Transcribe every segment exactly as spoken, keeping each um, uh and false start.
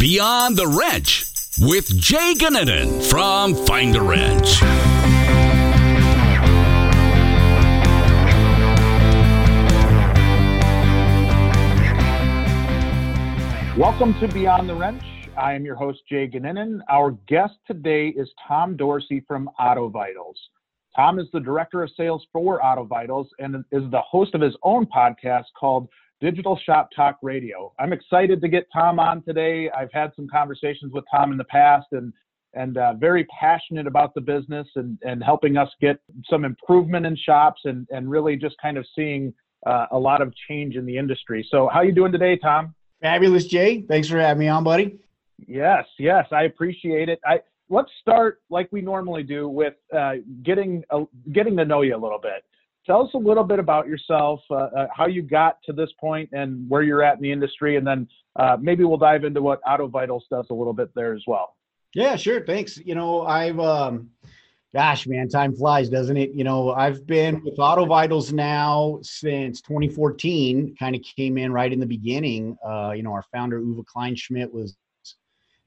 Beyond the Wrench with Jay Goninen from Find a Wrench. Welcome to Beyond the Wrench. I am your host, Jay Goninen. Our guest today is Tom Dorsey from AutoVitals. Tom is the director of sales for AutoVitals and is the host of his own podcast called Digital Shop Talk Radio. I'm excited to get Tom on today. I've had some conversations with Tom in the past and and uh, very passionate about the business and, and helping us get some improvement in shops and, and really just kind of seeing uh, a lot of change in the industry. So how are you doing today, Tom? Fabulous, Jay. Thanks for having me on, buddy. Yes, yes, I appreciate it. I let's start like we normally do with uh, getting uh, getting to know you a little bit. Tell us a little bit about yourself, uh, uh, how you got to this point, and where you're at in the industry, and then uh, maybe we'll dive into what AutoVitals does a little bit there as well. Yeah, sure. Thanks. You know, I've, um, gosh, man, time flies, doesn't it? You know, I've been with AutoVitals now since twenty fourteen. Kind of came in right in the beginning. Uh, you know, our founder Uwe Kleinschmidt was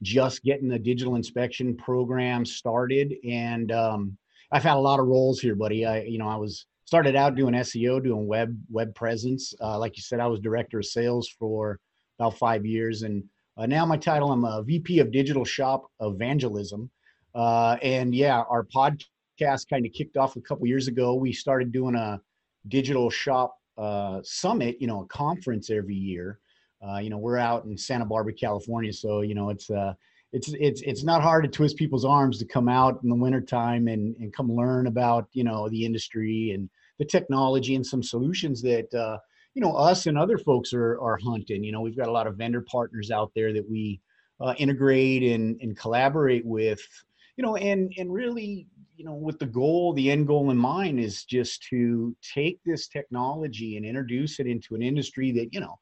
just getting the digital inspection program started, and um, I've had a lot of roles here, buddy. I, you know, I was started out doing S E O, doing web web presence. Uh, like you said, I was director of sales for about five years, and uh, now my title, I'm a V P of Digital Shop Evangelism. Uh, and yeah, our podcast kind of kicked off a couple years ago. We started doing a digital shop uh, summit, you know, a conference every year. Uh, you know, we're out in Santa Barbara, California, so you know it's uh, it's it's it's not hard to twist people's arms to come out in the wintertime and and come learn about you know the industry and the technology and some solutions that uh, you know us and other folks are are hunting. You know, we've got a lot of vendor partners out there that we uh, integrate and and collaborate with. You know, and and really, you know, with the goal, the end goal in mind is just to take this technology and introduce it into an industry that you know.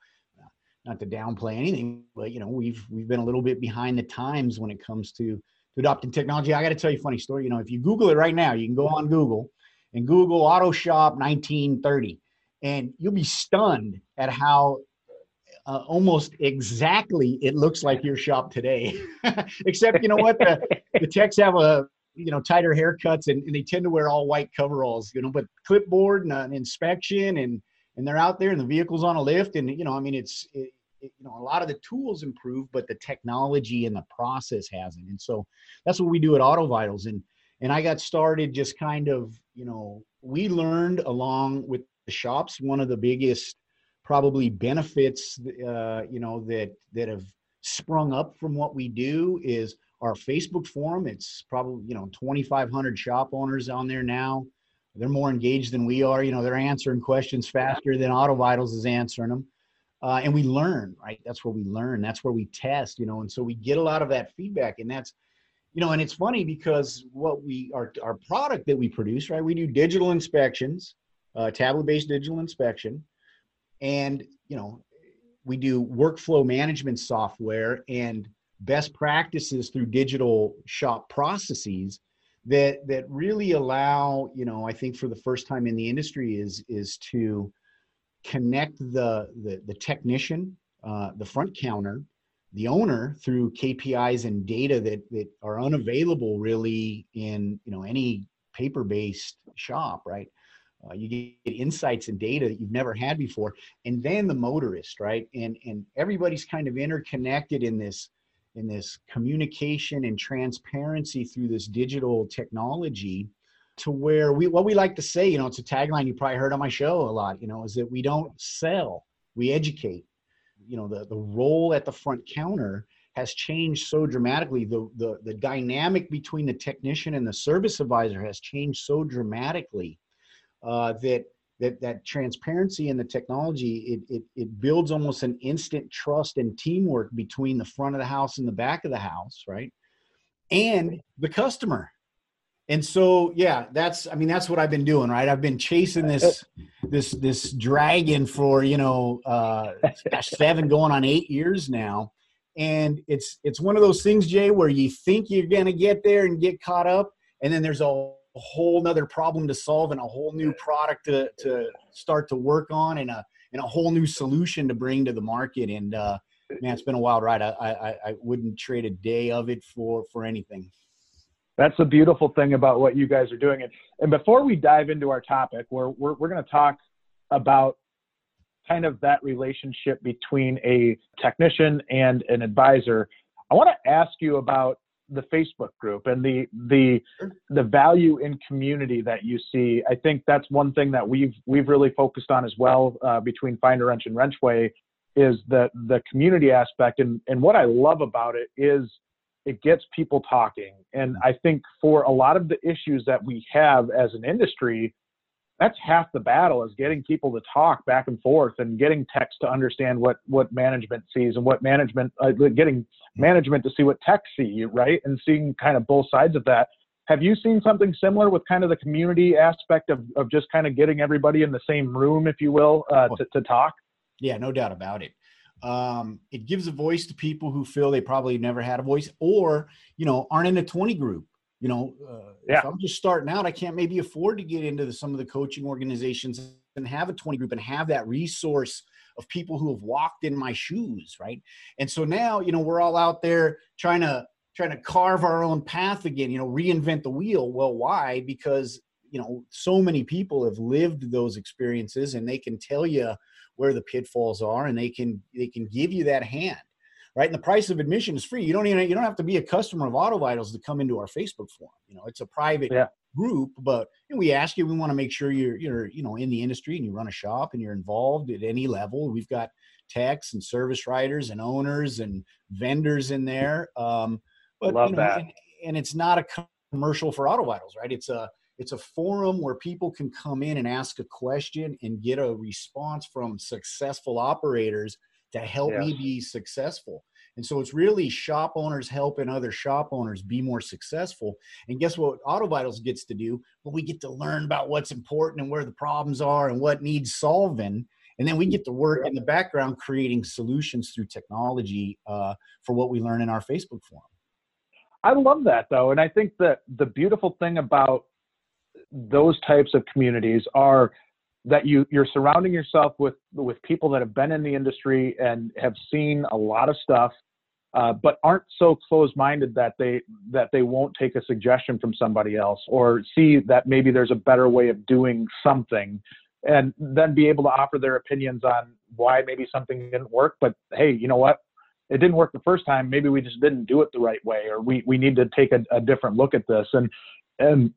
Not to downplay anything, but you know we've we've been a little bit behind the times when it comes to, to adopting technology. I got to tell you a funny story. You know, if you Google it right now, you can go on Google and Google Auto Shop nineteen thirty, and you'll be stunned at how uh, almost exactly it looks like your shop today. Except you know what, the, the techs have a you know tighter haircuts and, and they tend to wear all white coveralls. You know, but clipboard and an inspection and. And they're out there and the vehicle's on a lift. And, you know, I mean, it's, it, it, you know, a lot of the tools improve, but the technology and the process hasn't. And so that's what we do at AutoVitals. And, and I got started just kind of, you know, we learned along with the shops, one of the biggest probably benefits, uh, you know, that, that have sprung up from what we do is our Facebook forum. It's probably, you know, twenty-five hundred shop owners on there now. They're more engaged than we are. You know, they're answering questions faster than AutoVitals is answering them. Uh, and we learn, right? That's where we learn. That's where we test, you know, and so we get a lot of that feedback. And that's, you know, and it's funny because what we, our, our product that we produce, right? We do digital inspections, uh, tablet-based digital inspection. And, you know, we do workflow management software and best practices through digital shop processes that that really allow, you know, I think for the first time in the industry is is to connect the the, the technician, uh, the front counter, the owner through K P Is and data that that are unavailable really in, you know, any paper-based shop, right? Uh, you get insights and data that you've never had before. And then the motorist, right? And and everybody's kind of interconnected in this in this communication and transparency through this digital technology to where we, what we like to say, you know, it's a tagline you probably heard on my show a lot, you know, is that we don't sell, we educate. You know, the, the role at the front counter has changed so dramatically. The, the, the dynamic between the technician and the service advisor has changed so dramatically uh, that, that, that transparency in the technology, it, it it builds almost an instant trust and teamwork between the front of the house and the back of the house, right? And the customer. And so, yeah, that's, I mean, that's what I've been doing, right? I've been chasing this, this, this dragon for, you know, uh, seven going on eight years now. And it's, it's one of those things, Jay, where you think you're going to get there and get caught up. And then there's a a whole nother problem to solve and a whole new product to, to start to work on and a, and a whole new solution to bring to the market. And, uh, man, it's been a wild ride. I, I, I wouldn't trade a day of it for, for anything. That's the beautiful thing about what you guys are doing. And, and before we dive into our topic, we're, we're, we're going to talk about kind of that relationship between a technician and an advisor. I want to ask you about the Facebook group and the, the, the value in community that you see. I think that's one thing that we've, we've really focused on as well, uh, between Find a Wrench and Wrenchway, is the, the community aspect. And, and what I love about it is it gets people talking. And I think for a lot of the issues that we have as an industry, that's half the battle, is getting people to talk back and forth and getting techs to understand what, what management sees and what management, uh, getting management to see what techs see, right? And seeing kind of both sides of that. Have you seen something similar with kind of the community aspect of, of just kind of getting everybody in the same room, if you will, uh, to, to talk? Yeah, no doubt about it. Um, it gives a voice to people who feel they probably never had a voice, or, you know, aren't in a twenty group. You know, uh, yeah. If I'm just starting out, I can't maybe afford to get into the, some of the coaching organizations and have a twenty group and have that resource of people who have walked in my shoes, right? And so now, you know, we're all out there trying to trying to carve our own path again, you know, reinvent the wheel. Well, why? Because, you know, so many people have lived those experiences and they can tell you where the pitfalls are, and they can they can give you that hand. Right. And the price of admission is free. You don't even, you don't have to be a customer of AutoVitals to come into our Facebook forum. You know, it's a private yeah. group, but you know, we ask you, we want to make sure you're, you're, you know, in the industry and you run a shop and you're involved at any level. We've got techs and service writers and owners and vendors in there. Um, but, Love you know, that. And, and it's not a commercial for AutoVitals, right? It's a, it's a forum where people can come in and ask a question and get a response from successful operators to help yeah. me be successful. And so it's really shop owners helping other shop owners be more successful. And guess what AutoVitals gets to do? Well, we get to learn about what's important and where the problems are and what needs solving. And then we get to work yeah. in the background creating solutions through technology uh, for what we learn in our Facebook forum. I love that, though. And I think that the beautiful thing about those types of communities are that you, you're surrounding yourself with, with people that have been in the industry and have seen a lot of stuff, uh, but aren't so closed-minded that they, that they won't take a suggestion from somebody else or see that maybe there's a better way of doing something, and then be able to offer their opinions on why maybe something didn't work. But hey, you know what? It didn't work the first time. Maybe we just didn't do it the right way, or we, we need to take a, a different look at this. And, and,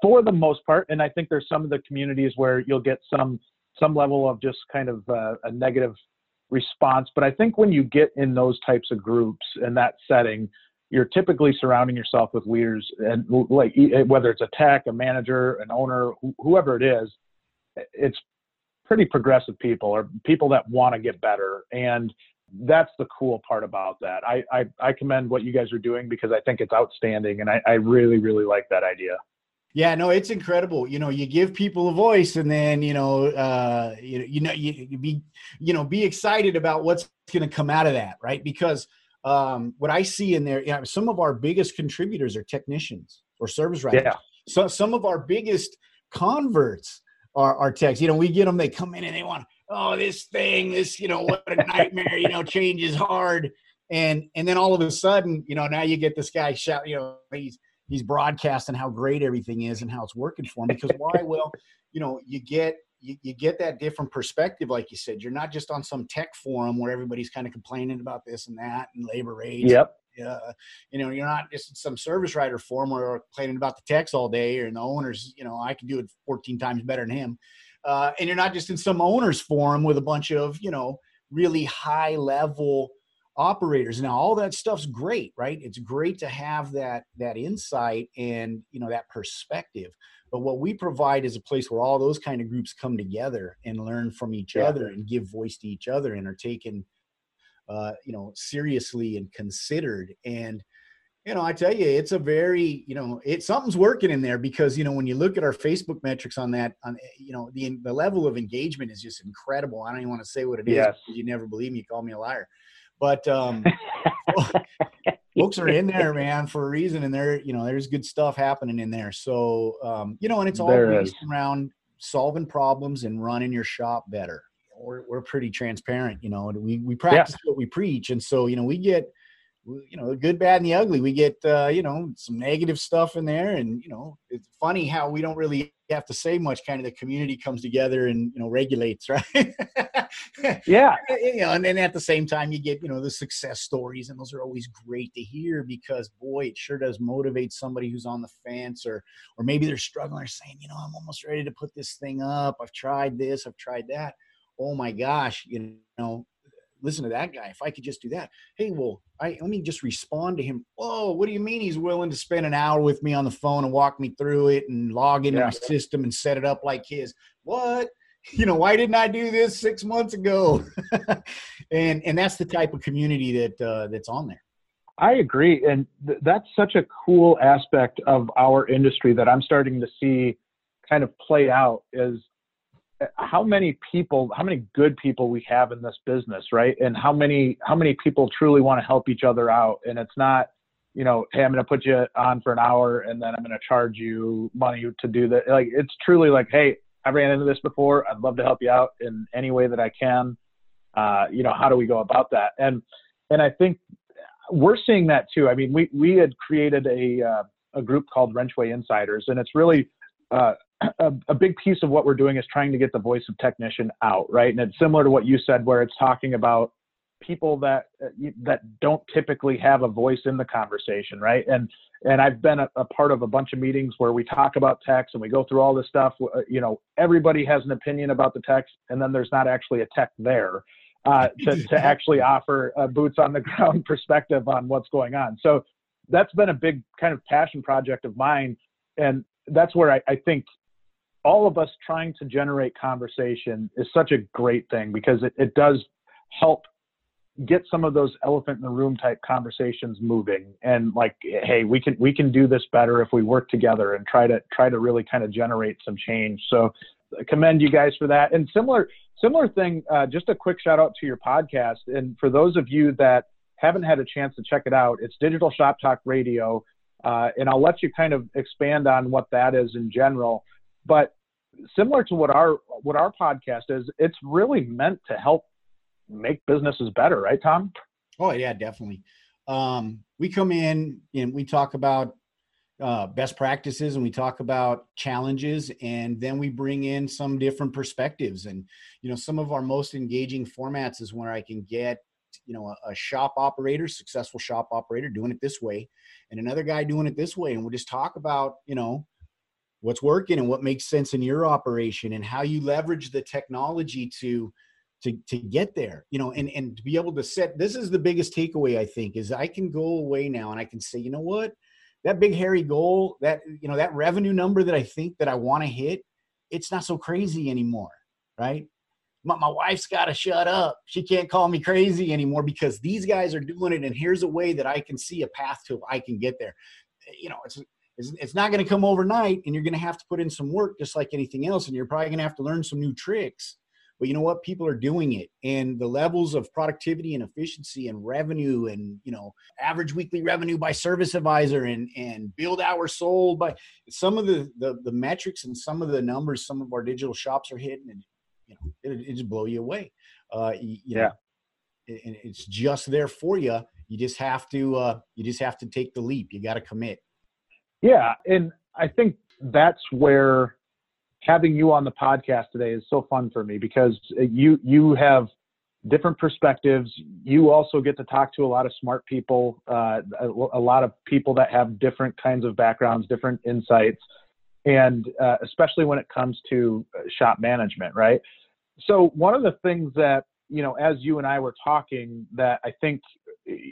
for the most part, and I think there's some of the communities where you'll get some some level of just kind of uh, a negative response. But I think when you get in those types of groups and that setting, you're typically surrounding yourself with leaders, and like whether it's a tech, a manager, an owner, wh- whoever it is, it's pretty progressive people or people that want to get better. And that's the cool part about that. I, I, I commend what you guys are doing because I think it's outstanding, and I, I really, really like that idea. Yeah, no, it's incredible. You know, you give people a voice, and then, you know, uh, you, you know, you, you be, you know, be excited about what's going to come out of that. Right. Because um, what I see in there, you know, some of our biggest contributors are technicians or service writers. Yeah. So some of our biggest converts are, are techs. You know, we get them, they come in and they want, oh, this thing, this, you know, what a nightmare, you know, change is hard. And, and then all of a sudden, you know, now you get this guy shout, you know, he's, He's broadcasting how great everything is and how it's working for him. Because why? Well, you know, you get you, you get that different perspective, like you said. You're not just on some tech forum where everybody's kind of complaining about this and that and labor rates. Yep. Uh, you know, you're not just in some service writer forum where we're complaining about the techs all day, or the owners. You know, I can do it fourteen times better than him. Uh, and you're not just in some owners forum with a bunch of, you know, really high level operators. Now, all that stuff's great, right? It's great to have that, that insight and, you know, that perspective. But what we provide is a place where all those kind of groups come together and learn from each yeah. other and give voice to each other and are taken, uh, you know, seriously and considered. And, you know, I tell you, it's a very, you know, it, something's working in there because, you know, when you look at our Facebook metrics on that, on, you know, the, the level of engagement is just incredible. I don't even want to say what it is yes. because you never believe me. You call me a liar. But um, folks are in there, man, for a reason. And there, you know, there's good stuff happening in there. So, um, you know, and it's all based around solving problems and running your shop better. we're, we're pretty transparent, you know, and we, we practice yeah. what we preach. And so, you know, we get, you know, the good, bad, and the ugly. We get, uh, you know, some negative stuff in there. And, you know, it's funny how we don't really have to say much. Kind of the community comes together and, you know, regulates, right? Yeah. You know, and then at the same time you get, you know, the success stories, and those are always great to hear, because boy, it sure does motivate somebody who's on the fence, or, or maybe they're struggling or saying, you know, I'm almost ready to put this thing up. I've tried this, I've tried that. Oh my gosh, you know, listen to that guy. If I could just do that. Hey, well, I, let me just respond to him. Whoa, what do you mean he's willing to spend an hour with me on the phone and walk me through it and log into yeah. my system and set it up like his? What? You know, why didn't I do this six months ago? and and that's the type of community that uh, that's on there. I agree. And th- that's such a cool aspect of our industry that I'm starting to see kind of play out, is how many people, how many good people we have in this business, right? And how many, how many people truly want to help each other out. And it's not, you know, hey, I'm going to put you on for an hour and then I'm going to charge you money to do that. Like, it's truly like, hey, I ran into this before. I'd love to help you out in any way that I can. Uh, you know, how do we go about that? And, and I think we're seeing that too. I mean, we, we had created a, uh, a group called Wrenchway Insiders, and it's really, uh, A, a big piece of what we're doing is trying to get the voice of technician out, right? And it's similar to what you said, where it's talking about people that that don't typically have a voice in the conversation, right? And and I've been a, a part of a bunch of meetings where we talk about techs and we go through all this stuff. You know, everybody has an opinion about the techs, and then there's not actually a tech there uh, to to actually offer a boots on the ground perspective on what's going on. So that's been a big kind of passion project of mine, and that's where I, I think. All of us trying to generate conversation is such a great thing, because it, it does help get some of those elephant in the room type conversations moving. And like, hey, we can, we can do this better if we work together and try to try to really kind of generate some change. So I commend you guys for that. And similar, similar thing, uh, just a quick shout out to your podcast. And for those of you that haven't had a chance to check it out, it's Digital Shop Talk Radio. Uh, and I'll let you kind of expand on what that is in general. But similar to what our what our podcast is, it's really meant to help make businesses better, right, Tom? Oh, yeah, definitely. Um, we come in and we talk about uh, best practices, and we talk about challenges, and then we bring in some different perspectives. And, you know, some of our most engaging formats is where I can get, you know, a, a shop operator, successful shop operator doing it this way, and another guy doing it this way. And we'll just talk about, you know, what's working and what makes sense in your operation, and how you leverage the technology to, to, to get there, you know, and, and to be able to set, this is the biggest takeaway, I think, is I can go away now and I can say, you know what, that big hairy goal, that, you know, that revenue number that I think that I want to hit, it's not so crazy anymore. Right. My, my wife's got to shut up. She can't call me crazy anymore, because these guys are doing it. And here's a way that I can see a path to, I can get there. You know, it's, it's not going to come overnight, and you're going to have to put in some work just like anything else. And you're probably going to have to learn some new tricks, but you know what? People are doing it, and the levels of productivity and efficiency and revenue and, you know, average weekly revenue by service advisor and, and build hours sold by some of the, the, the metrics and some of the numbers, some of our digital shops are hitting, and, you know, it, it just blow you away. Uh, you, you yeah. know, and it, it's just there for you. You just have to, uh, you just have to take the leap. You got to commit. Yeah. And I think that's where having you on the podcast today is so fun for me, because you, you have different perspectives. You also get to talk to a lot of smart people, uh, a, a lot of people that have different kinds of backgrounds, different insights, and uh, especially when it comes to shop management, right? So one of the things that, you know, as you and I were talking, that I think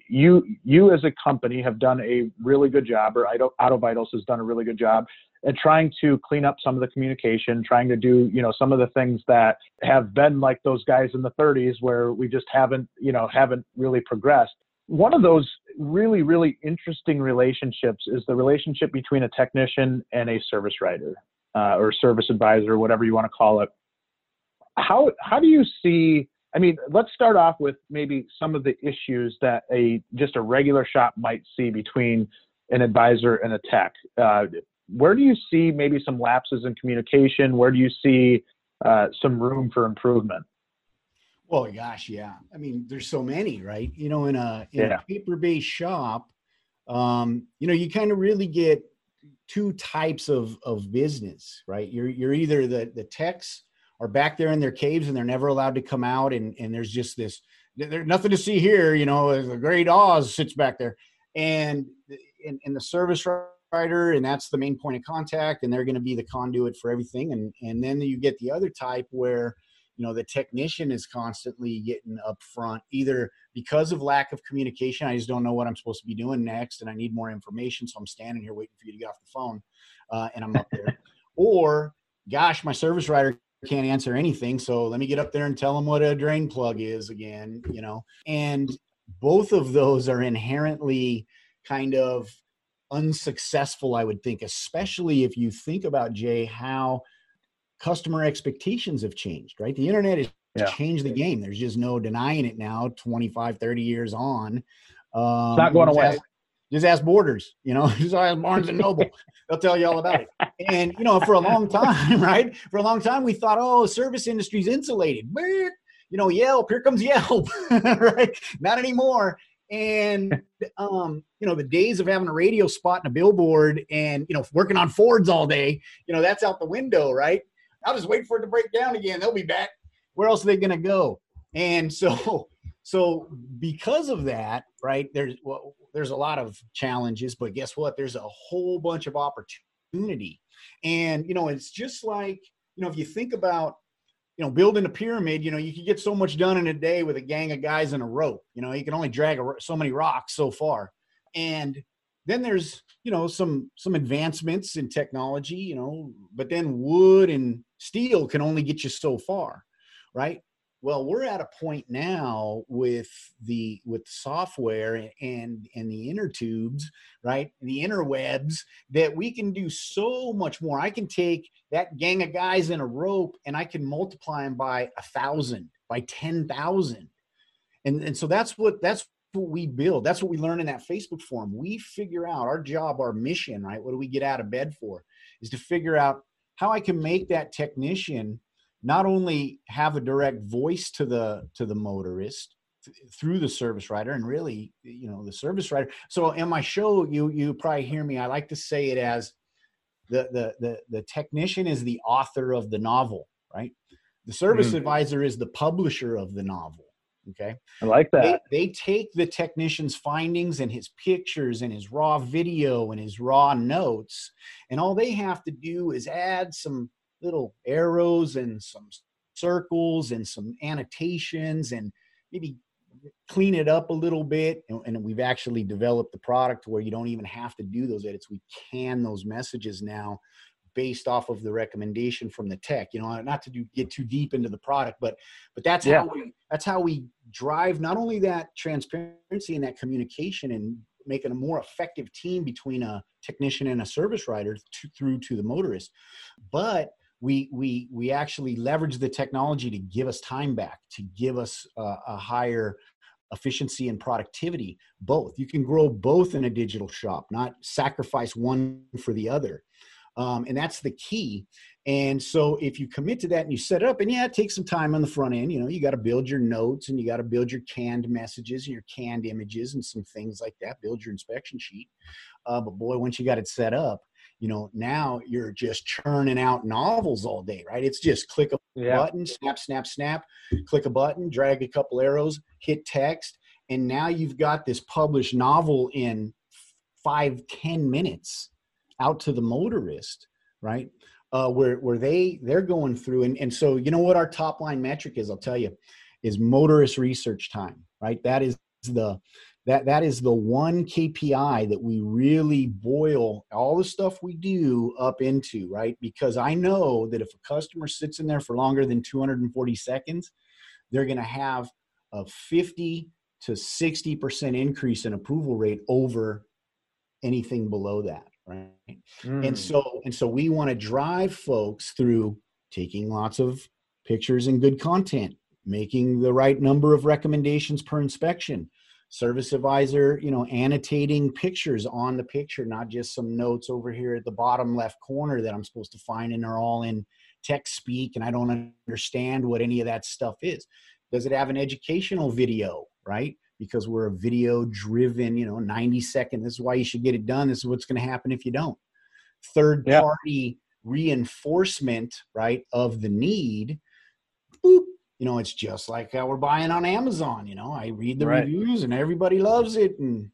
you you as a company have done a really good job, or AutoVitals has done a really good job at trying to clean up some of the communication, trying to do, you know, some of the things that have been like those guys in the thirties where we just haven't, you know, haven't really progressed. One of those really, really interesting relationships is the relationship between a technician and a service writer uh, or service advisor, whatever you want to call it. How how do you see I mean, let's start off with maybe some of the issues that a just a regular shop might see between an advisor and a tech. Uh, where do you see maybe some lapses in communication? Where do you see uh, some room for improvement? Well, gosh, yeah. I mean, there's so many, right? You know, in a, in yeah. a paper-based shop, um, you know, you kind of really get two types of, of business, right? You're, you're either the, the techs are back there in their caves and they're never allowed to come out. And, and there's just this, there's nothing to see here. You know, the great Oz sits back there, and, and, and the service writer, and that's the main point of contact. And they're going to be the conduit for everything. And, and then you get the other type where, you know, the technician is constantly getting up front, either because of lack of communication. I just don't know what I'm supposed to be doing next, and I need more information. So I'm standing here waiting for you to get off the phone, uh, and I'm up there. Or, gosh, my service writer can't answer anything, so let me get up there and tell them what a drain plug is again, you know. And both of those are inherently kind of unsuccessful, I would think, especially if you think about, Jay, how customer expectations have changed, right? The internet has yeah. changed the game. There's just no denying it now, twenty-five, thirty years on. Um, it's not going just away. Ask, just ask Borders, you know, just ask Barnes and Noble. They'll tell you all about it. And, you know, for a long time, right? For a long time, we thought, oh, service industry's insulated. You know, Yelp, here comes Yelp, right? Not anymore. And, um, you know, the days of having a radio spot and a billboard and, you know, working on Fords all day, you know, that's out the window, right? I'll just wait for it to break down again. They'll be back. Where else are they going to go? And so, so because of that, right, there's, well, there's a lot of challenges, but guess what? There's a whole bunch of opportunity. And, you know, it's just like, you know, if you think about, you know, building a pyramid, you know, you can get so much done in a day with a gang of guys and a rope. You know, you can only drag a, so many rocks so far. And then there's, you know, some, some advancements in technology, you know, but then wood and steel can only get you so far, right? Well, we're at a point now with the, with software and, and the inner tubes, right? The interwebs, that we can do so much more. I can take that gang of guys in a rope and I can multiply them by a thousand, by ten thousand. And, and so that's what, that's what we build. That's what we learn in that Facebook forum. We figure out our job, our mission, right? What do we get out of bed for, is to figure out how I can make that technician not only have a direct voice to the, to the motorist th- through the service writer, and really, you know, the service writer. So in my show, you, you probably hear me, I like to say it as the, the, the, the technician is the author of the novel, right? The service mm-hmm. advisor is the publisher of the novel. Okay. I like that. They, they take the technician's findings and his pictures and his raw video and his raw notes, and all they have to do is add some little arrows and some circles and some annotations and maybe clean it up a little bit. And, and we've actually developed the product where you don't even have to do those edits. We can those messages now based off of the recommendation from the tech, you know, not to do, get too deep into the product, but, but that's yeah. how we, that's how we drive not only that transparency and that communication and making a more effective team between a technician and a service writer to, through to the motorist, but we, we, we actually leverage the technology to give us time back, to give us a, a higher efficiency and productivity. Both. You can grow both in a digital shop, not sacrifice one for the other. Um, and that's the key. And so if you commit to that and you set it up, and yeah, it takes some time on the front end, you know, you got to build your notes and you got to build your canned messages and your canned images and some things like that, build your inspection sheet. Uh, but boy, once you got it set up, you know, now you're just churning out novels all day, right? It's just click a yeah. button, snap, snap, snap, click a button, drag a couple arrows, hit text. And now you've got this published novel in five, ten minutes. Out to the motorist, right? Uh, where where they they're going through, and and so you know what our top line metric is? I'll tell you, is motorist research time, right? That is the that that is the one K P I that we really boil all the stuff we do up into, right? Because I know that if a customer sits in there for longer than two hundred forty seconds, they're going to have a fifty to sixty percent increase in approval rate over anything below that. Right. Mm. And so, and so we want to drive folks through taking lots of pictures and good content, making the right number of recommendations per inspection, service advisor, you know, annotating pictures on the picture, not just some notes over here at the bottom left corner that I'm supposed to find and are all in tech speak. And I don't understand what any of that stuff is. Does it have an educational video, right? Because we're a video driven, you know, ninety second. This is why you should get it done. This is what's going to happen if you don't. Third yeah. party reinforcement, right, of the need. Boop. You know, it's just like how we're buying on Amazon. You know, I read the right. reviews and everybody loves it and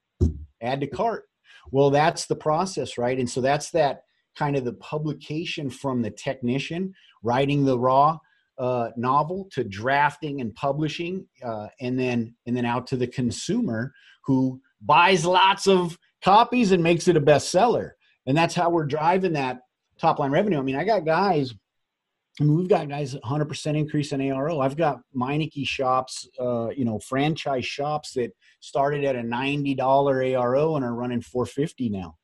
add to cart. Well, that's the process, right? And so that's that kind of the publication from the technician writing the raw uh, novel to drafting and publishing, uh, and then and then out to the consumer who buys lots of copies and makes it a bestseller. And that's how we're driving that top line revenue. I mean, I got guys. I mean, we've got guys one hundred percent increase in A R O. I've got Meineke shops, uh, you know, franchise shops that started at a ninety dollar A R O and are running four fifty now.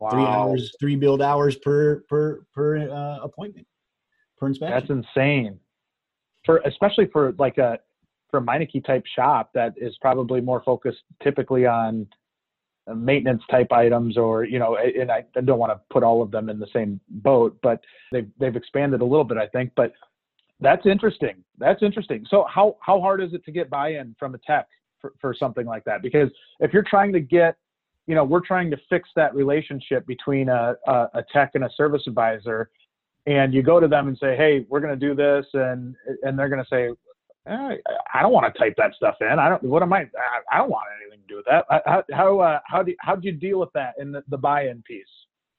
Wow. Three hours, three build hours per per per uh, appointment, per inspection. That's insane. For especially for like a for a Meineke type shop that is probably more focused typically on maintenance type items, or, you know, and I don't want to put all of them in the same boat, but they've, they've expanded a little bit, I think, but that's interesting. That's interesting. So how, how hard is it to get buy-in from a tech for, for something like that? Because if you're trying to get, you know, we're trying to fix that relationship between a, a, a tech and a service advisor, and you go to them and say, hey, we're going to do this. And, and they're going to say, I don't want to type that stuff in. I don't, what am I, I don't want anything to do with that. How, how, uh, how do, how do you deal with that in the, the buy-in piece?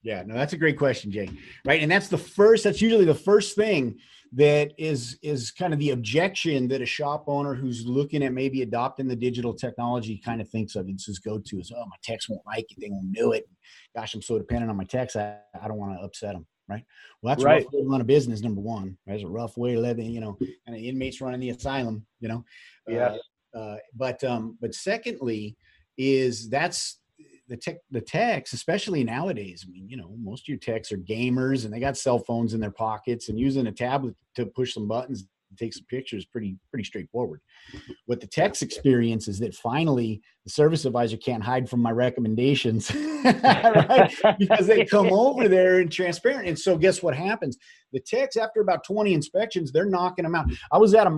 Yeah, no, that's a great question, Jay. Right. And that's the first, that's usually the first thing that is, is kind of the objection that a shop owner who's looking at maybe adopting the digital technology kind of thinks of. It's his go-to is, oh, my techs won't like it. They won't do it. Gosh, I'm so dependent on my techs. I, I don't want to upset them. Right. Well, that's right. Rough way to run a business. Number one, that's a rough way to live, you know, and the inmates running the asylum, you know? Yeah. Uh, uh, but, um, but secondly is that's the tech, the techs, especially nowadays. I mean, you know, most of your techs are gamers and they got cell phones in their pockets, and using a tablet to push some buttons and take some pictures, pretty, pretty straightforward. What the techs experience is that finally the service advisor can't hide from my recommendations. Right? Because they come over there and transparent. And so guess what happens? The techs, after about twenty inspections, they're knocking them out. I was at a,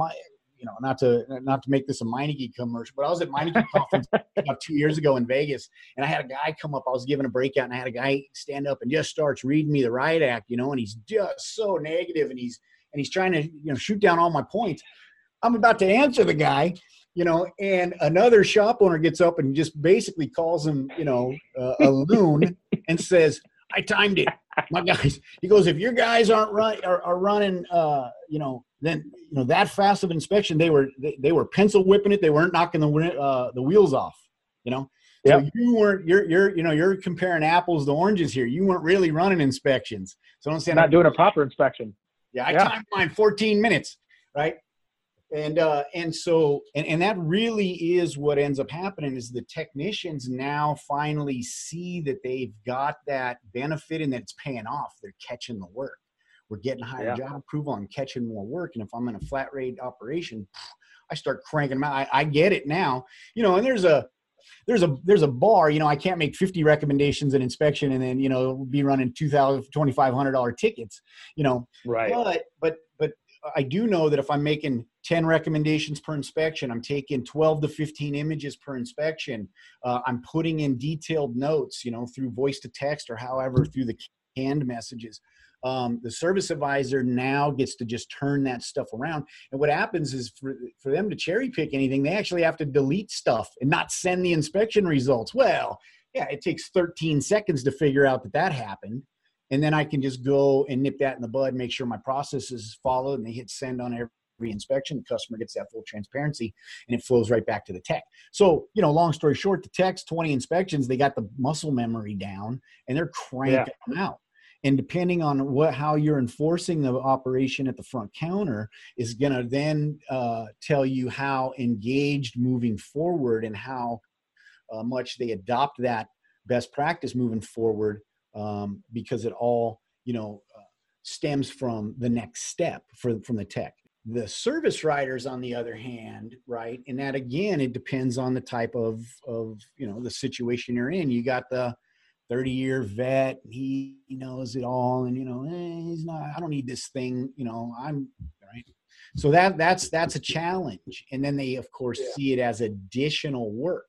you know, not to, not to make this a Meineke commercial, but I was at Meineke conference about two years ago in Vegas, and I had a guy come up, I was giving a breakout, and I had a guy stand up and just starts reading me the riot act, you know, and he's just so negative, and he's, and he's trying to, you know, shoot down all my points. I'm about to answer the guy, you know, and another shop owner gets up and just basically calls him, you know, uh, a loon and says, I timed it, my guys. He goes, if your guys aren't run, are, are running, uh, you know, then, you know, that fast of an inspection, they were, they, they were pencil whipping it. They weren't knocking the, uh, the wheels off, you know. Yep. So you weren't, you're, you're, you know, you're comparing apples to oranges here. You weren't really running inspections. So I'm saying not doing a proper inspection. Yeah. I yeah. timed mine fourteen minutes. Right. And, uh, and so, and, and that really is what ends up happening is the technicians now finally see that they've got that benefit and that it's paying off. They're catching the work. We're getting higher yeah. job approval on catching more work. And if I'm in a flat rate operation, I start cranking them out. I, I get it now, you know, and there's a, there's a, there's a bar, you know, I can't make fifty recommendations and inspection and then, you know, be running two thousand, twenty-five hundred dollars tickets, you know, right. But, but, but I do know that if I'm making ten recommendations per inspection, I'm taking twelve to fifteen images per inspection. Uh, I'm putting in detailed notes, you know, through voice to text or however through the canned messages. Um, the service advisor now gets to just turn that stuff around. And what happens is for, for them to cherry pick anything, they actually have to delete stuff and not send the inspection results. Well, yeah, it takes thirteen seconds to figure out that that happened. And then I can just go and nip that in the bud, make sure my process is followed, and they hit send on every inspection. The customer gets that full transparency and it flows right back to the tech. So, you know, long story short, the tech's twenty inspections, they got the muscle memory down and they're cranking yeah. them out. And depending on what, how you're enforcing the operation at the front counter is going to then uh, tell you how engaged moving forward and how uh, much they adopt that best practice moving forward. Um, because it all, you know, uh, stems from the next step for, from the tech. The service writers, on the other hand, right? And that, again, it depends on the type of, of, you know, the situation you're in. You got the thirty year vet, he knows it all. And, you know, eh, he's not, I don't need this thing, you know, I'm right. So that that's that's a challenge. And then they, of course, yeah. see it as additional work.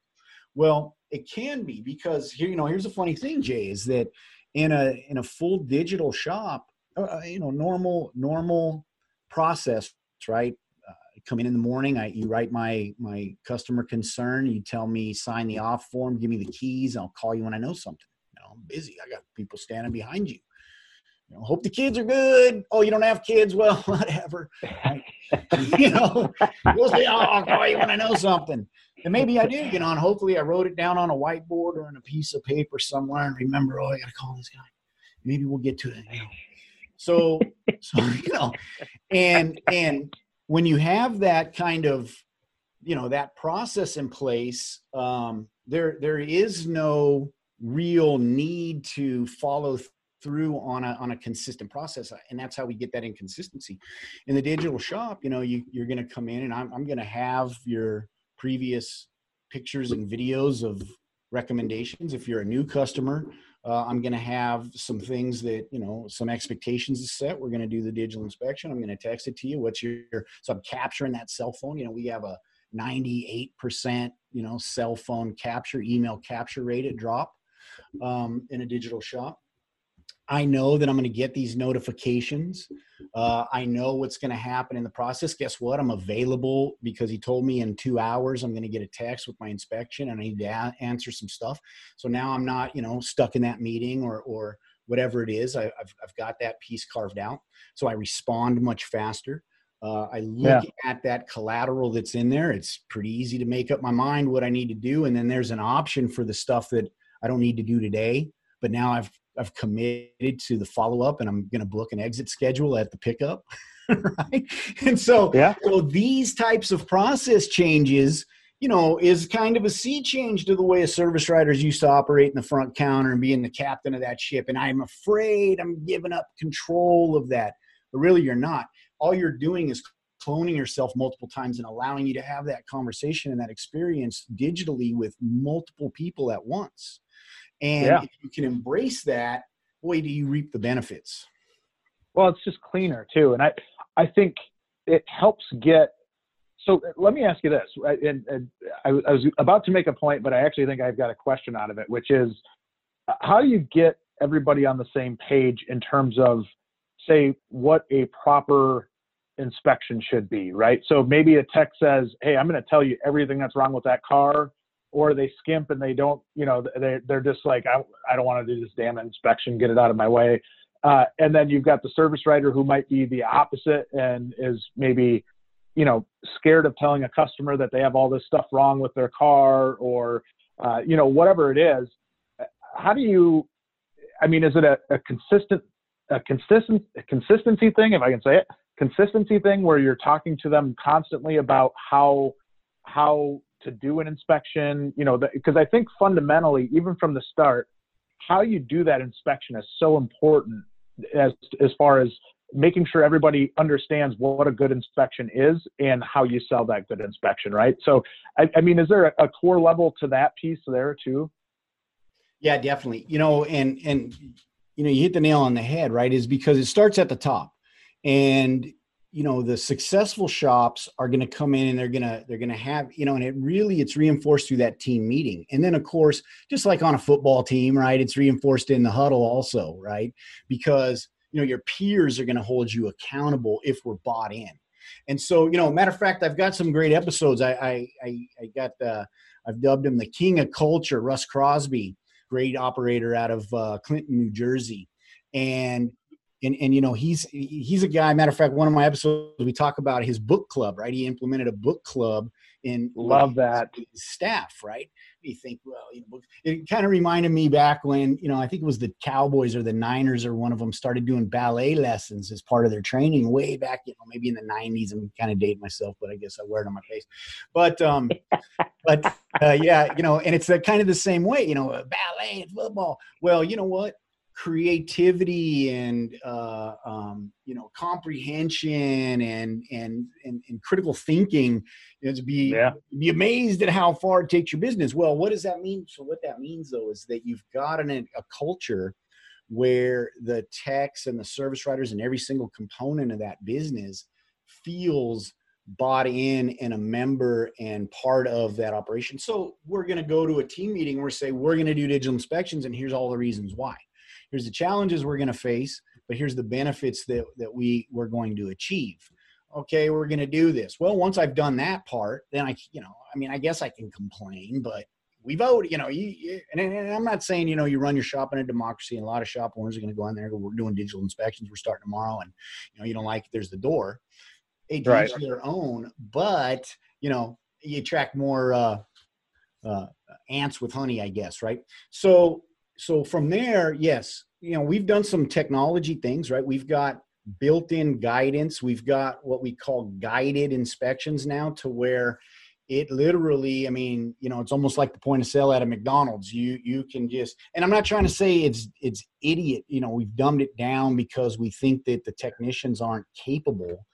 Well, it can be, because here, you know, here's the funny thing, Jay, is that in a in a full digital shop, uh, you know, normal normal process, right? Uh, come in in the morning, I you write my my customer concern, you tell me sign the off form, give me the keys, I'll call you when I know something. You know, I'm busy, I got people standing behind you. You know, hope the kids are good. Oh, you don't have kids? Well, whatever. Right? You know, we'll say, oh, I'll call you when I know something. And maybe I do, you know, and hopefully I wrote it down on a whiteboard or on a piece of paper somewhere and remember, oh, I got to call this guy. Maybe we'll get to it. You know. So, so, you know, and, and when you have that kind of, you know, that process in place, um, there, there is no real need to follow through. through on a, on a consistent process. And that's how we get that inconsistency in the digital shop. You know, you, you're going to come in and I'm, I'm going to have your previous pictures and videos of recommendations. If you're a new customer, uh, I'm going to have some things that, you know, some expectations to set. We're going to do the digital inspection. I'm going to text it to you. What's your, so I'm capturing that cell phone. You know, we have a ninety-eight percent, you know, cell phone capture, email capture rate at drop um, in a digital shop. I know that I'm going to get these notifications. Uh, I know what's going to happen in the process. Guess what? I'm available because he told me in two hours I'm going to get a text with my inspection and I need to a- answer some stuff. So now I'm not, you know, stuck in that meeting or or whatever it is. I, I've I've got that piece carved out. So I respond much faster. Uh, I look yeah. at that collateral that's in there. It's pretty easy to make up my mind what I need to do. And then there's an option for the stuff that I don't need to do today, but now I've I've committed to the follow-up and I'm going to book an exit schedule at the pickup. Right. And so, yeah. so these types of process changes, you know, is kind of a sea change to the way a service writers used to operate in the front counter and being the captain of that ship. And I'm afraid I'm giving up control of that, but really you're not. All you're doing is cloning yourself multiple times and allowing you to have that conversation and that experience digitally with multiple people at once. And yeah. if you can embrace that, boy, do you reap the benefits. Well, it's just cleaner too. And I, I think it helps get, so let me ask you this. I, and, and I, I was about to make a point, but I actually think I've got a question out of it, which is how do you get everybody on the same page in terms of, say, what a proper inspection should be, right? So maybe a tech says, hey, I'm going to tell you everything that's wrong with that car. Or they skimp and they don't, you know, they, they're just like, I, I don't want to do this damn inspection, get it out of my way. Uh, and then you've got the service writer who might be the opposite and is maybe, you know, scared of telling a customer that they have all this stuff wrong with their car or, uh, you know, whatever it is. How do you, I mean, is it a, a consistent, a consistent, a consistency thing, if I can say it, consistency thing where you're talking to them constantly about how, how, to do an inspection, you know, because I think fundamentally, even from the start, how you do that inspection is so important as as far as making sure everybody understands what a good inspection is and how you sell that good inspection, right? So, I, I mean, is there a core level to that piece there too? Yeah, definitely. You know, and and you know, you hit the nail on the head, right? Is because it starts at the top, and you know, the successful shops are going to come in and they're going to, they're going to have, you know, and it really, it's reinforced through that team meeting. And then of course, just like on a football team, right, it's reinforced in the huddle also, right? Because, you know, your peers are going to hold you accountable if we're bought in. And so, you know, matter of fact, I've got some great episodes. I, I, I, I got, uh, I've dubbed him the king of culture, Russ Crosby, great operator out of uh, Clinton, New Jersey. And, And, and, you know, he's, he's a guy, matter of fact, one of my episodes, we talk about his book club, right? He implemented a book club in love that staff, right? You think, well, you know, it kind of reminded me back when, you know, I think it was the Cowboys or the Niners or one of them started doing ballet lessons as part of their training way back, you know, maybe in the nineties. I'm kind of dating myself, but I guess I wear it on my face, but, um, but uh, yeah, you know, and it's uh, kind of the same way, you know, ballet and football. Well, you know what? Creativity and uh, um, you know, comprehension and and and, and critical thinking is to be yeah. be amazed at how far it takes your business. Well, what does that mean? So what that means though is that you've got an, a culture where the techs and the service writers and every single component of that business feels bought in and a member and part of that operation. So we're going to go to a team meeting where we say, we're going to do digital inspections, and here's all the reasons why. Here's the challenges we're going to face, but here's the benefits that, that we we're going to achieve. Okay, we're going to do this. Well, once I've done that part, then I, you know, I mean, I guess I can complain, but we vote, you know, you, you, and, and I'm not saying, you know, you run your shop in a democracy, and a lot of shop owners are going to go in there and go, we're doing digital inspections, we're starting tomorrow, and, you know, you don't like it, there's the door. They do right. their own, but, you know, you attract more uh, uh, ants with honey, I guess, right? So, so from there, yes, you know, we've done some technology things, right? We've got built-in guidance. We've got what we call guided inspections now, to where it literally, I mean, you know, it's almost like the point of sale at a McDonald's. You you can just, and I'm not trying to say it's it's idiot, you know, we've dumbed it down because we think that the technicians aren't capable.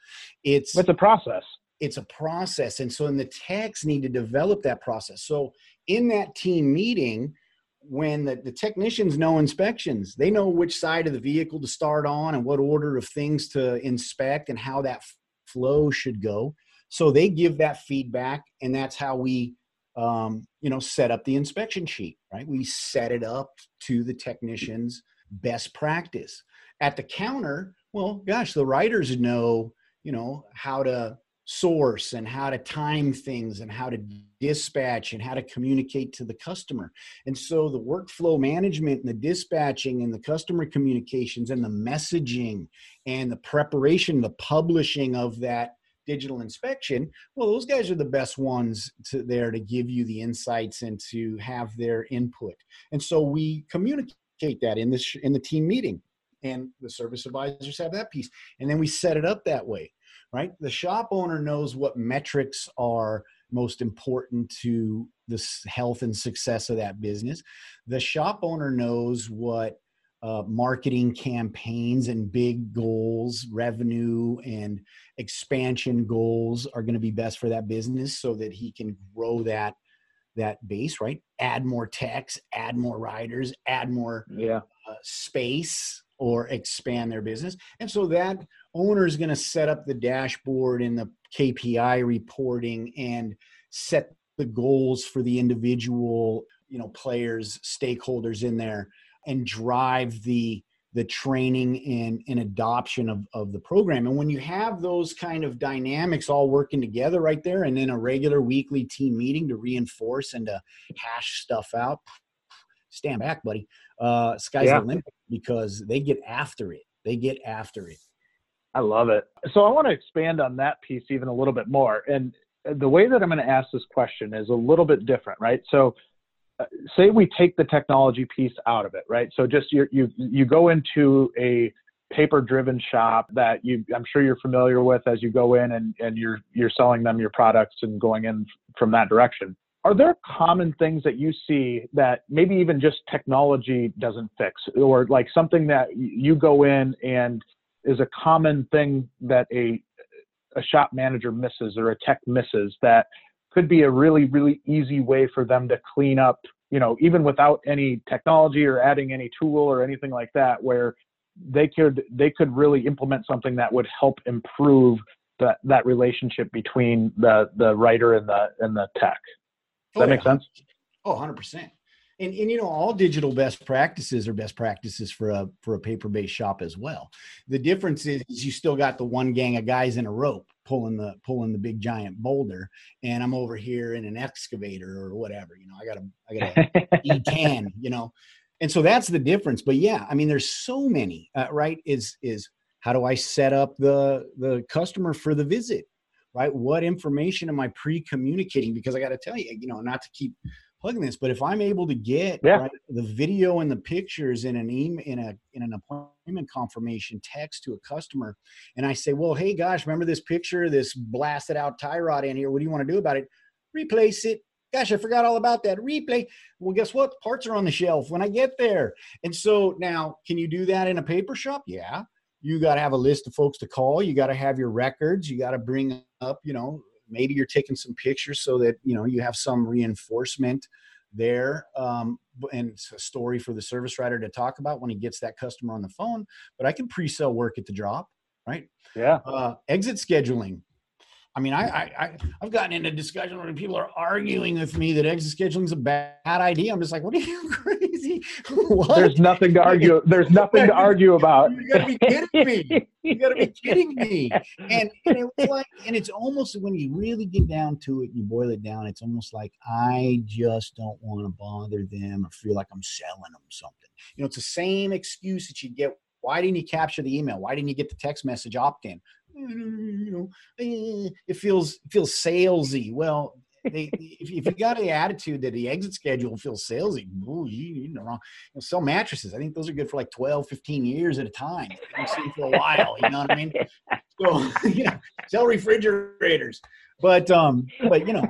It's It's a process. It's a process. And so and the techs need to develop that process. So in that team meeting, when the, the technicians know inspections, they know which side of the vehicle to start on and what order of things to inspect and how that f- flow should go. So they give that feedback, and that's how we, um, you know, set up the inspection sheet, right? We set it up to the technician's best practice. At the counter, well, gosh, the writers know, you know, how to source and how to time things and how to dispatch and how to communicate to the customer. And so the workflow management and the dispatching and the customer communications and the messaging and the preparation, the publishing of that digital inspection, well, those guys are the best ones to, there to give you the insights and to have their input. And so we communicate that in this in the team meeting, and the service advisors have that piece. And then we set it up that way. Right? The shop owner knows what metrics are most important to the health and success of that business. The shop owner knows what uh, marketing campaigns and big goals, revenue and expansion goals are going to be best for that business, so that he can grow that that base, right? Add more techs, add more riders, add more yeah. uh, space, or expand their business. And so that owner is going to set up the dashboard and the K P I reporting and set the goals for the individual, you know, players, stakeholders in there, and drive the the training and, and adoption of, of the program. And when you have those kind of dynamics all working together right there, and then a regular weekly team meeting to reinforce and to hash stuff out, stand back, buddy. Uh, sky's yeah. the limit, because they get after it. They get after it. I love it. So I want to expand on that piece even a little bit more. And the way that I'm going to ask this question is a little bit different, right? So uh, say we take the technology piece out of it, right? So just you you you go into a paper-driven shop that you I'm sure you're familiar with as you go in and, and you're you're selling them your products and going in from that direction. Are there common things that you see that maybe even just technology doesn't fix, or like something that you go in and is a common thing that a a shop manager misses or a tech misses that could be a really, really easy way for them to clean up, you know, even without any technology or adding any tool or anything like that, where they could they could really implement something that would help improve that that relationship between the the writer and the and the tech? Does that make sense? Oh, one hundred percent. And, and, you know, all digital best practices are best practices for a for a paper-based shop as well. The difference is, is you still got the one gang of guys in a rope pulling the pulling the big giant boulder, and I'm over here in an excavator or whatever. You know, I got a I got a E ten, you know. And so that's the difference. But, yeah, I mean, there's so many, uh, right, is is how do I set up the the customer for the visit? Right? What information am I pre-communicating? Because I got to tell you, you know, not to keep plugging this, but if I'm able to get yeah. right, the video and the pictures in an email, in a in an appointment confirmation text to a customer, and I say, well, hey, gosh, remember this picture, this blasted out tie rod in here? What do you want to do about it? Replace it. Gosh, I forgot all about that. Replay. Well, guess what? Parts are on the shelf when I get there. And so now, can you do that in a paper shop? Yeah. You got to have a list of folks to call. You got to have your records. You got to bring up, you know, maybe you're taking some pictures so that, you know, you have some reinforcement there. Um, and it's a story for the service writer to talk about when he gets that customer on the phone. But I can pre-sell work at the drop. right? Yeah. Uh, exit scheduling. I mean, I, I, I, I've gotten into discussion where people are arguing with me that exit scheduling is a bad idea. I'm just like, what are you, crazy? What? There's nothing to argue. There's nothing to argue about. You gotta be kidding me. You gotta be kidding me. And, and, it was like, and it's almost, when you really get down to it, you boil it down, it's almost like, I just don't want to bother them or feel like I'm selling them something. You know, it's the same excuse that you get. Why didn't you capture the email? Why didn't you get the text message opt-in? You know, it feels it feels salesy. Well, they, if, if you got the attitude that the exit schedule feels salesy, ooh, you know, wrong. You know, sell mattresses. I think those are good for like twelve, fifteen years at a time. I've seen for a while. You know what I mean? So yeah, sell refrigerators. But um, but you know,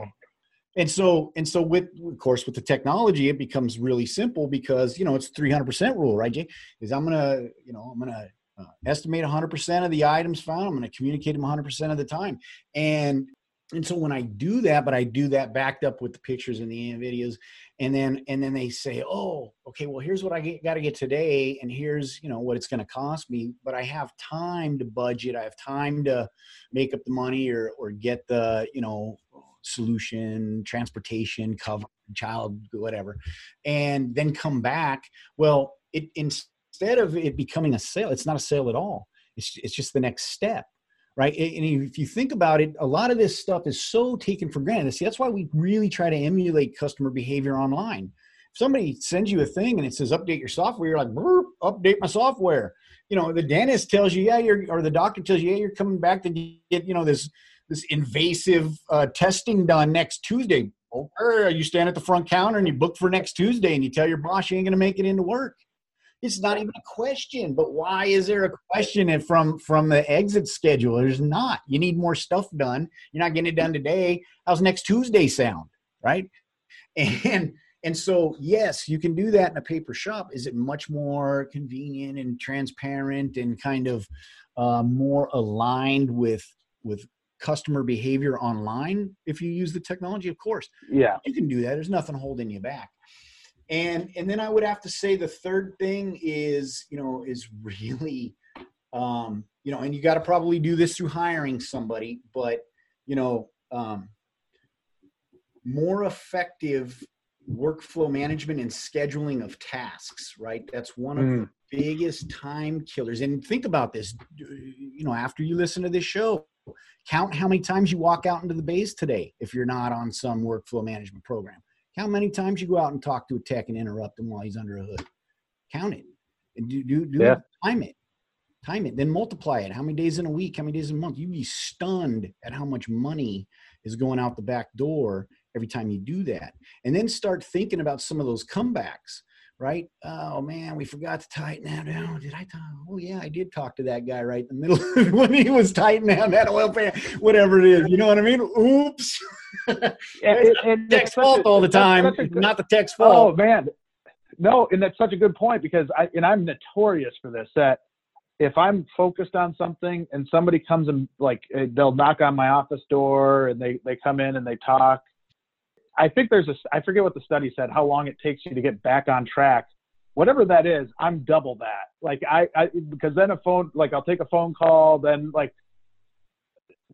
and so and so with of course with the technology, it becomes really simple because you know it's three hundred percent rule, right, Jay? Is I'm gonna you know I'm gonna. Uh, estimate one hundred percent of the items found. I'm going to communicate them one hundred percent of the time. And and so when I do that, but I do that backed up with the pictures and the videos, and then and then they say, oh, okay, well, here's what I got to get today, and here's you know what it's going to cost me. But I have time to budget. I have time to make up the money or or get the you know solution, transportation, cover, child, whatever, and then come back. Well, it in. Instead of it becoming a sale, it's not a sale at all. It's, it's just the next step, right? And if you think about it, a lot of this stuff is so taken for granted. See, that's why we really try to emulate customer behavior online. If somebody sends you a thing and it says, update your software, you're like, update my software. You know, the dentist tells you, yeah, you're, or the doctor tells you, yeah, you're coming back to get, you know, this, this invasive uh, testing done next Tuesday. Or you stand at the front counter and you book for next Tuesday and you tell your boss you ain't going to make it into work. It's not even a question, but why is there a question from, from the exit schedule? There's not. You need more stuff done. You're not getting it done today. How's next Tuesday sound, right? And and so, yes, you can do that in a paper shop. Is it much more convenient and transparent and kind of uh, more aligned with with customer behavior online if you use the technology? Of course. Yeah. You can do that. There's nothing holding you back. And and then I would have to say the third thing is, you know, is really, um, you know, and you got to probably do this through hiring somebody, but, you know, um, more effective workflow management and scheduling of tasks, right? That's one of mm. the biggest time killers. And think about this, you know, after you listen to this show, count how many times you walk out into the bays today if you're not on some workflow management program. How many times you go out and talk to a tech and interrupt him while he's under a hood? Count it. And do do do yeah. time it. Time it. Then multiply it. How many days in a week? How many days in a month? You'd be stunned at how much money is going out the back door every time you do that. And then start thinking about some of those comebacks, right? Oh, man, we forgot to tighten that down. Did I talk? Oh, yeah, I did talk to that guy right in the middle when he was tightening down that oil pan, whatever it is. You know what I mean? Oops. Yeah, it's it, it, tech's fault a, all the time, good, not the tech's fault. Oh, man. No, and that's such a good point because I, and I'm notorious for this, that if I'm focused on something and somebody comes and like, they'll knock on my office door and they, they come in and they talk. I think there's a, I forget what the study said, how long it takes you to get back on track, whatever that is. I'm double that. Like I, I, because then a phone, like I'll take a phone call, then like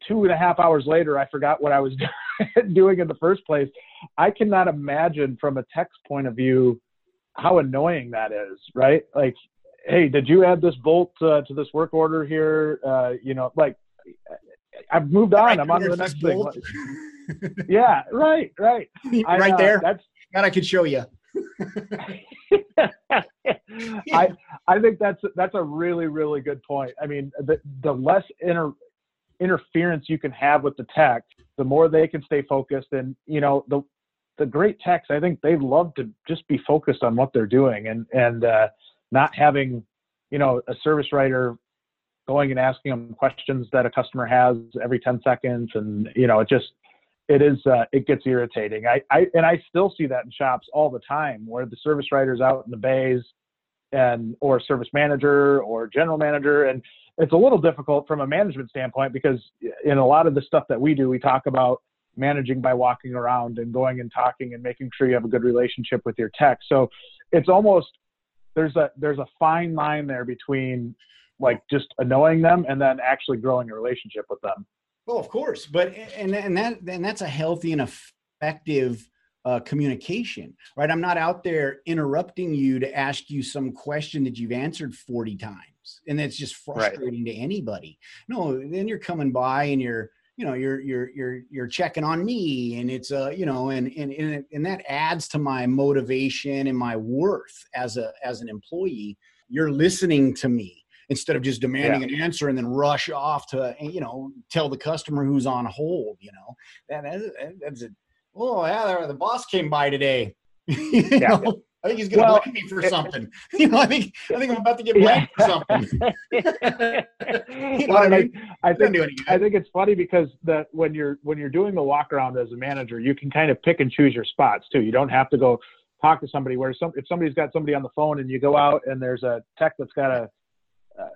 two and a half hours later, I forgot what I was doing in the first place. I cannot imagine from a text point of view, how annoying that is, right? Like, hey, did you add this bolt uh, to this work order here? Uh, you know, like I've moved on. I'm on to the next thing. Yeah, right, right. I, right there. Uh, that's that I could show you. I I think that's that's a really, really good point. I mean, the the less inter, interference you can have with the tech, the more they can stay focused. And you know, the the great techs, I think they love to just be focused on what they're doing and and uh, not having you know a service writer going and asking them questions that a customer has every ten seconds, and you know, it just. It is. Uh, it gets irritating. I, I and I still see that in shops all the time, where the service writer's out in the bays, and or service manager or general manager, and it's a little difficult from a management standpoint because in a lot of the stuff that we do, we talk about managing by walking around and going and talking and making sure you have a good relationship with your tech. So it's almost there's a there's a fine line there between like just annoying them and then actually growing a relationship with them. Well, of course, but and and that and that's a healthy and effective uh, communication, right? I'm not out there interrupting you to ask you some question that you've answered forty times, and that's just frustrating right. to anybody. No, then you're coming by and you're you know you're you're you're you're checking on me, and it's uh you know and and and and that adds to my motivation and my worth as a as an employee. You're listening to me. Instead of just demanding yeah. an answer and then rush off to, you know, tell the customer who's on hold, you know, that, that that's a, oh, yeah, the boss came by today. you yeah. know, I think he's going to well, blame me for something. you know, I think, I think I'm about to get blamed yeah. for something. you know well, I, mean? I, I, think, I think it's funny because that when you're, when you're doing the walk around as a manager, you can kind of pick and choose your spots too. You don't have to go talk to somebody where some, if somebody's got somebody on the phone and you go out and there's a tech that's got a,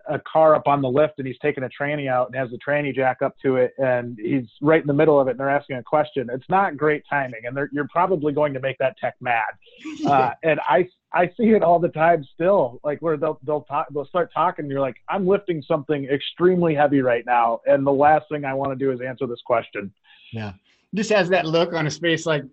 a car up on the lift and he's taking a tranny out and has the tranny jack up to it and he's right in the middle of it and they're asking a question. It's not great timing and you're probably going to make that tech mad. Uh, and I, I see it all the time still, like where they'll, they'll talk, they'll start talking and you're like, I'm lifting something extremely heavy right now. And the last thing I want to do is answer this question. Yeah. Just has that look on his face. Like,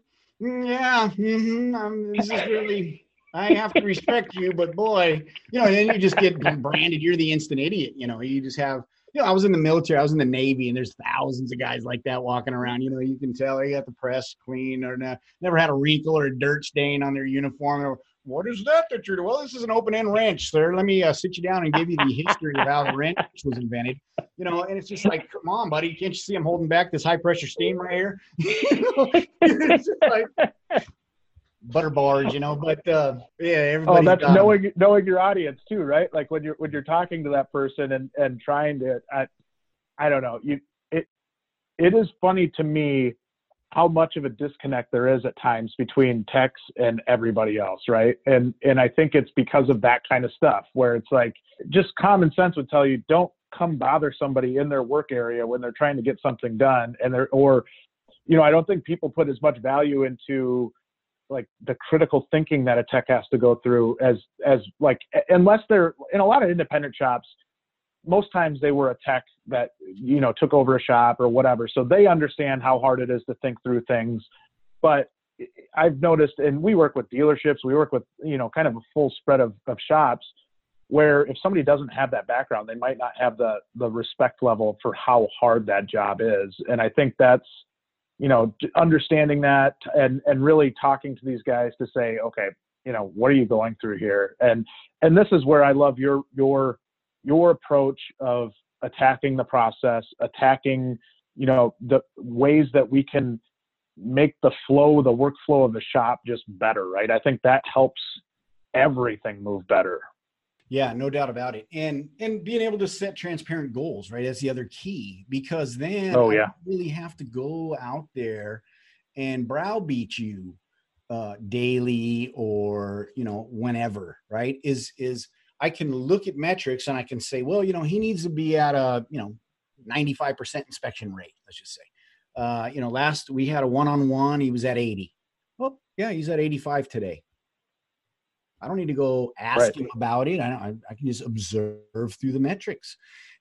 mm, yeah, mm-hmm, um, this is really, I have to respect you, but boy, you know, and then you just get branded. You're the instant idiot. You know, you just have, you know, I was in the military, I was in the Navy, and there's thousands of guys like that walking around. You know, you can tell they got the press clean or not, never had a wrinkle or a dirt stain on their uniform. Or, what is that that you're doing? Well, this is an open end wrench, sir. Let me uh, sit you down and give you the history of how the wrench was invented. You know, and it's just like, come on, buddy, can't you see I'm holding back this high pressure steam right here? It's just like, butter bars, you know, but uh, yeah, everybody. Oh, that's done. knowing knowing your audience too, right? Like when you're when you're talking to that person and and trying to, I, I don't know, you it it is funny to me how much of a disconnect there is at times between techs and everybody else, right? And and I think it's because of that kind of stuff where it's like just common sense would tell you don't come bother somebody in their work area when they're trying to get something done, and they're or, you know, I don't think people put as much value into like the critical thinking that a tech has to go through as, as like, unless they're in a lot of independent shops, most times they were a tech that, you know, took over a shop or whatever. So they understand how hard it is to think through things, but I've noticed, and we work with dealerships, we work with, you know, kind of a full spread of, of shops where if somebody doesn't have that background, they might not have the, the respect level for how hard that job is. And I think that's, you know, understanding that and, and really talking to these guys to say, okay, you know, what are you going through here? And, and this is where I love your, your, your approach of attacking the process, attacking, you know, the ways that we can make the flow, the workflow of the shop just better, right? I think that helps everything move better. Yeah, no doubt about it. And and being able to set transparent goals, right? That's the other key, because then oh, yeah. I don't really have to go out there and browbeat you uh, daily or, you know, whenever, right? Is is I can look at metrics and I can say, well, you know, he needs to be at a, you know, ninety-five percent inspection rate, let's just say. Uh, you know, last we had a one-on-one, he was at eighty. Well, yeah, he's at eighty-five today. I don't need to go ask right. him about it. I, don't, I can just observe through the metrics.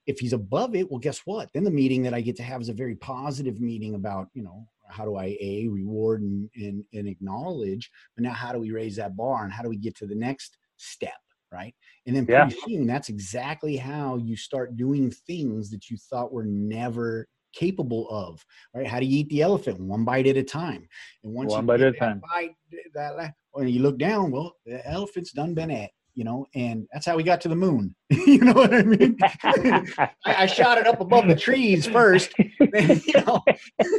If he's above it, well, guess what? Then the meeting that I get to have is a very positive meeting about, you know, how do I a reward and, and, and acknowledge, but now how do we raise that bar and how do we get to the next step, right? And then pretty yeah. soon, that's exactly how you start doing things that you thought were never capable of, right? How do you eat the elephant? One bite at a time. And once one you bite at a time. Bite, that, that, when you look down, well, the elephant's done been at, you know, and that's how we got to the moon. You know what I mean? I, I shot it up above the trees first. Then, you know,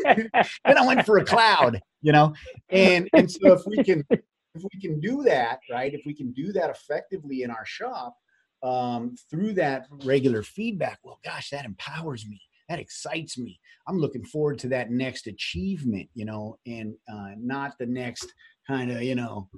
then I went for a cloud, you know? And and so if we can if we can do that, right? If we can do that effectively in our shop, um, through that regular feedback, well, gosh, that empowers me. That excites me. I'm looking forward to that next achievement, you know, and uh, not the next kind of, you know,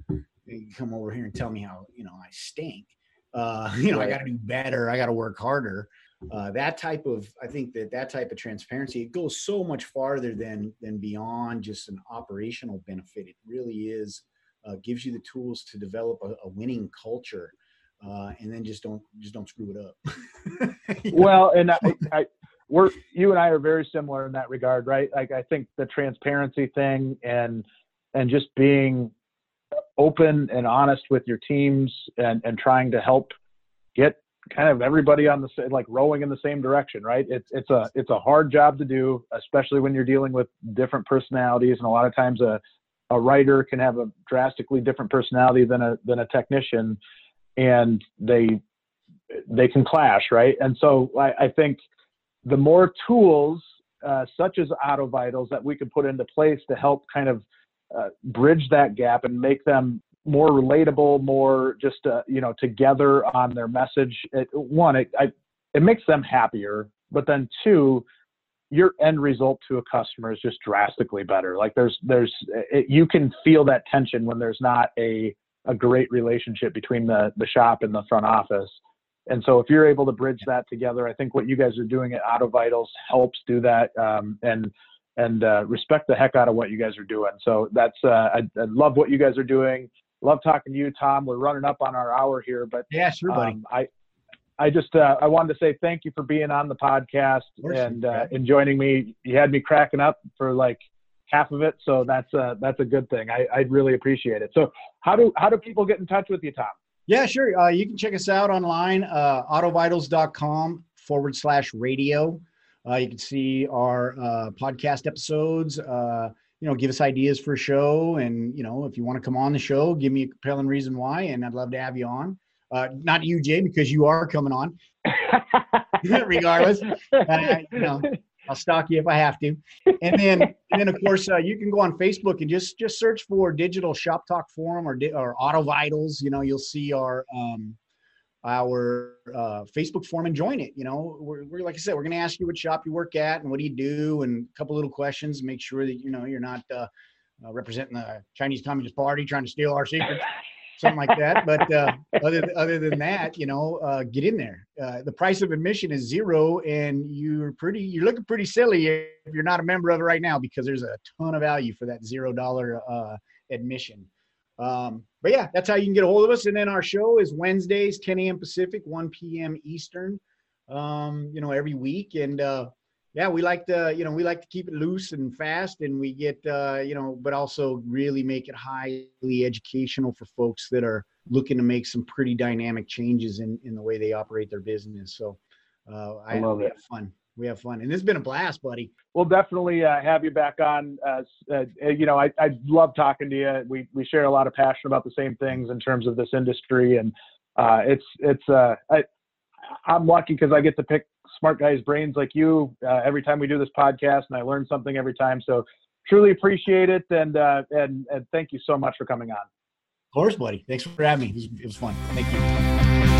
come over here and tell me how, you know, I stink. Uh, you know, I got to do better. I got to work harder. Uh, that type of, I think that that type of transparency, it goes so much farther than than beyond just an operational benefit. It really is, uh, gives you the tools to develop a, a winning culture uh, and then just don't just don't screw it up. Well, know? and I, I, we're you and I are very similar in that regard, right? Like I think the transparency thing and and just being open and honest with your teams and and trying to help get kind of everybody on the same, like rowing in the same direction, right? It's it's a it's a hard job to do, especially when you're dealing with different personalities, and a lot of times a a writer can have a drastically different personality than a than a technician, and they they can clash, right? And so I, I think the more tools uh, such as AutoVitals that we can put into place to help kind of uh, bridge that gap and make them more relatable, more just, uh, you know, together on their message. It, one, it, I, it makes them happier, but then two, your end result to a customer is just drastically better. Like there's, there's, it, you can feel that tension when there's not a, a great relationship between the, the shop and the front office. And so if you're able to bridge that together, I think what you guys are doing at AutoVitals helps do that. Um, and, and, uh, respect the heck out of what you guys are doing. So that's, uh, I, I love what you guys are doing. Love talking to you, Tom. We're running up on our hour here, but yeah, sure, buddy. Um, I, I just, uh, I wanted to say thank you for being on the podcast and, uh, and joining me. You had me cracking up for like half of it. So that's a, that's a good thing. I, I really appreciate it. So how do, how do people get in touch with you, Tom? Yeah, sure. Uh, you can check us out online, uh, autovitals.com forward slash radio. Uh, you can see our, uh, podcast episodes, uh, you know, give us ideas for a show. And, you know, if you want to come on the show, give me a compelling reason why, and I'd love to have you on. Uh, not you, Jay, because you are coming on. Regardless. Uh, you know, I'll stalk you if I have to. And then, and then of course, uh, you can go on Facebook and just just search for Digital Shop Talk Forum or, or AutoVitals. You know, you'll see our um, our uh, Facebook forum and join it. You know, we're, we're like I said, we're going to ask you what shop you work at and what do you do, and a couple little questions. Make sure that you know you're not uh, uh, representing the Chinese Communist Party trying to steal our secrets, something like that. But uh, other other than that, you know, uh, get in there. Uh, the price of admission is zero, and you're pretty. You're looking pretty silly if you're not a member of it right now, because there's a ton of value for that zero dollar uh, admission. Um, but yeah, that's how you can get a hold of us. And then our show is Wednesdays, ten a.m. Pacific, one p.m. Eastern, um, you know, every week. And, uh, yeah, we like to, you know, we like to keep it loose and fast, and we get, uh, you know, but also really make it highly educational for folks that are looking to make some pretty dynamic changes in, in the way they operate their business. So, uh, I, I love it. Fun. We have fun. And it's been a blast, buddy. We'll definitely uh, have you back on. Uh, uh, you know, I, I love talking to you. We we share a lot of passion about the same things in terms of this industry. And uh, it's, it's uh, I, I'm lucky because I get to pick smart guys' brains like you uh, every time we do this podcast, and I learn something every time. So truly appreciate it. And, uh, and, and thank you so much for coming on. Of course, buddy. Thanks for having me. It was, it was fun. Thank you.